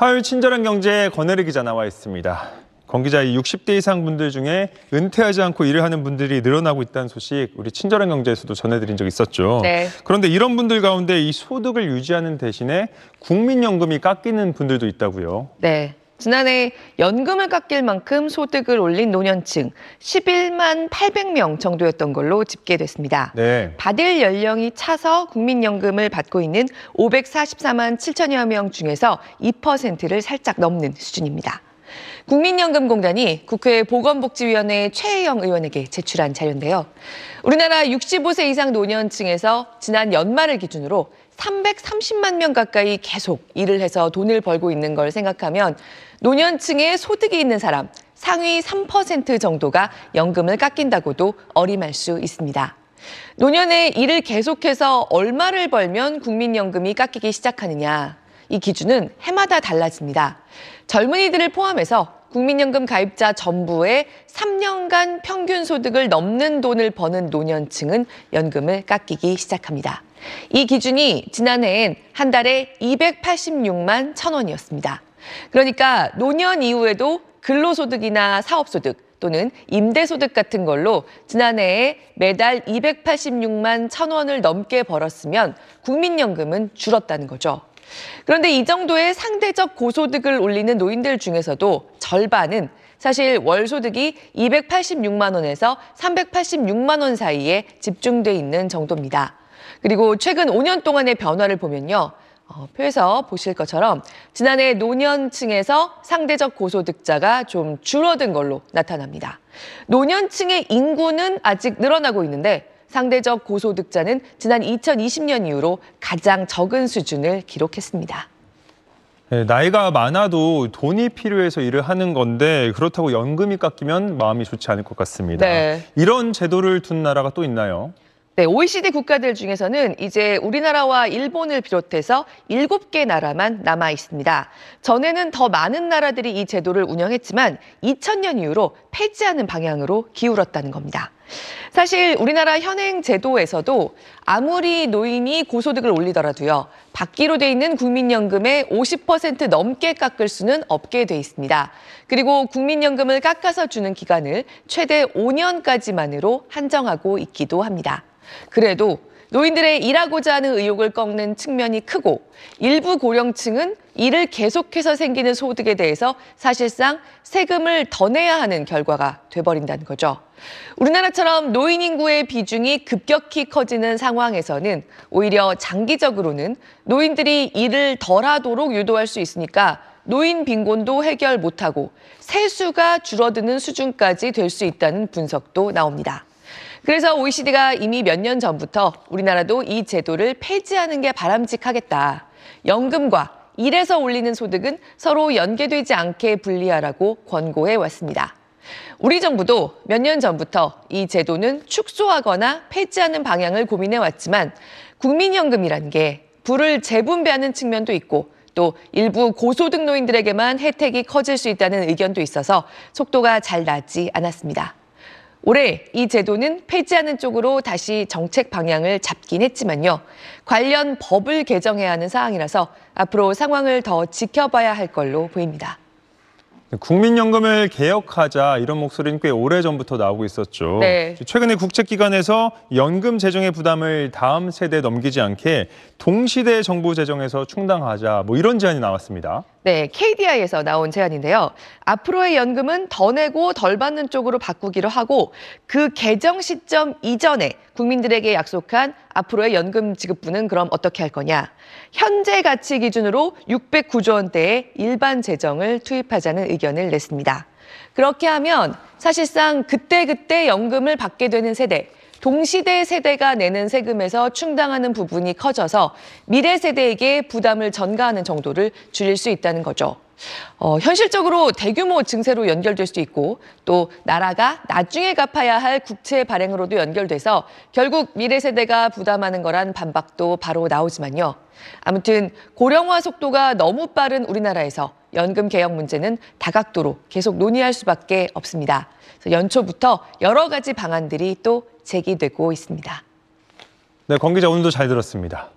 화요일 친절한 경제에 권해리 기자 나와 있습니다. 권 기자, 60대 이상 분들 중에 은퇴하지 않고 일을 하는 분들이 늘어나고 있다는 소식 우리 친절한 경제에서도 전해드린 적이 있었죠. 네. 그런데 이런 분들 가운데 이 소득을 유지하는 대신에 국민연금이 깎이는 분들도 있다고요. 네. 지난해 연금을 깎일 만큼 소득을 올린 노년층 11만 800명 정도였던 걸로 집계됐습니다. 네. 받을 연령이 차서 국민연금을 받고 있는 544만 7천여 명 중에서 2%를 살짝 넘는 수준입니다. 국민연금공단이 국회 보건복지위원회 최혜영 의원에게 제출한 자료인데요. 우리나라 65세 이상 노년층에서 지난 연말을 기준으로 330만 명 가까이 계속 일을 해서 돈을 벌고 있는 걸 생각하면 노년층에 소득이 있는 사람 상위 3% 정도가 연금을 깎인다고도 어림할 수 있습니다. 노년에 일을 계속해서 얼마를 벌면 국민연금이 깎이기 시작하느냐. 이 기준은 해마다 달라집니다. 젊은이들을 포함해서 국민연금 가입자 전부의 3년간 평균 소득을 넘는 돈을 버는 노년층은 연금을 깎이기 시작합니다. 이 기준이 지난해엔 한 달에 286만 1,000원이었습니다. 그러니까 노년 이후에도 근로소득이나 사업소득 또는 임대소득 같은 걸로 지난해에 매달 286만 1,000원을 넘게 벌었으면 국민연금은 줄었다는 거죠. 그런데 이 정도의 상대적 고소득을 올리는 노인들 중에서도 절반은 사실 월소득이 286만 원에서 386만 원 사이에 집중돼 있는 정도입니다. 그리고 최근 5년 동안의 변화를 보면요. 표에서 보실 것처럼 지난해 노년층에서 상대적 고소득자가 좀 줄어든 걸로 나타납니다. 노년층의 인구는 아직 늘어나고 있는데 상대적 고소득자는 지난 2020년 이후로 가장 적은 수준을 기록했습니다. 네, 나이가 많아도 돈이 필요해서 일을 하는 건데 그렇다고 연금이 깎이면 마음이 좋지 않을 것 같습니다. 네. 이런 제도를 둔 나라가 또 있나요? 네, OECD 국가들 중에서는 이제 우리나라와 일본을 비롯해서 7개 나라만 남아 있습니다. 전에는 더 많은 나라들이 이 제도를 운영했지만 2000년 이후로 폐지하는 방향으로 기울었다는 겁니다. 사실 우리나라 현행 제도에서도 아무리 노인이 고소득을 올리더라도요. 받기로 돼 있는 국민연금의 50% 넘게 깎을 수는 없게 돼 있습니다. 그리고 국민연금을 깎아서 주는 기간을 최대 5년까지만으로 한정하고 있기도 합니다. 그래도 노인들의 일하고자 하는 의욕을 꺾는 측면이 크고 일부 고령층은 일을 계속해서 생기는 소득에 대해서 사실상 세금을 더 내야 하는 결과가 돼버린다는 거죠. 우리나라처럼 노인 인구의 비중이 급격히 커지는 상황에서는 오히려 장기적으로는 노인들이 일을 덜 하도록 유도할 수 있으니까 노인 빈곤도 해결 못하고 세수가 줄어드는 수준까지 될 수 있다는 분석도 나옵니다. 그래서 OECD가 이미 몇 년 전부터 우리나라도 이 제도를 폐지하는 게 바람직하겠다. 연금과 일에서 올리는 소득은 서로 연계되지 않게 분리하라고 권고해 왔습니다. 우리 정부도 몇 년 전부터 이 제도는 축소하거나 폐지하는 방향을 고민해 왔지만 국민연금이란 게 부를 재분배하는 측면도 있고 또 일부 고소득 노인들에게만 혜택이 커질 수 있다는 의견도 있어서 속도가 잘 나지 않았습니다. 올해 이 제도는 폐지하는 쪽으로 다시 정책 방향을 잡긴 했지만요. 관련 법을 개정해야 하는 사항이라서 앞으로 상황을 더 지켜봐야 할 걸로 보입니다. 국민연금을 개혁하자 이런 목소리는 꽤 오래전부터 나오고 있었죠. 네. 최근에 국책기관에서 연금 재정의 부담을 다음 세대에 넘기지 않게 동시대 정부 재정에서 충당하자 뭐 이런 제안이 나왔습니다. 네, KDI에서 나온 제안인데요. 앞으로의 연금은 더 내고 덜 받는 쪽으로 바꾸기로 하고 그 개정 시점 이전에 국민들에게 약속한 앞으로의 연금 지급분은 그럼 어떻게 할 거냐. 현재 가치 기준으로 609조 원대의 일반 재정을 투입하자는 의견을 냈습니다. 그렇게 하면 사실상 그때그때 연금을 받게 되는 세대, 동시대 세대가 내는 세금에서 충당하는 부분이 커져서 미래 세대에게 부담을 전가하는 정도를 줄일 수 있다는 거죠. 현실적으로 대규모 증세로 연결될 수도 있고 또 나라가 나중에 갚아야 할 국채 발행으로도 연결돼서 결국 미래 세대가 부담하는 거란 반박도 바로 나오지만요. 아무튼 고령화 속도가 너무 빠른 우리나라에서 연금 개혁 문제는 다각도로 계속 논의할 수밖에 없습니다. 그래서 연초부터 여러 가지 방안들이 또 제기되고 있습니다. 네, 권 기자 오늘도 잘 들었습니다.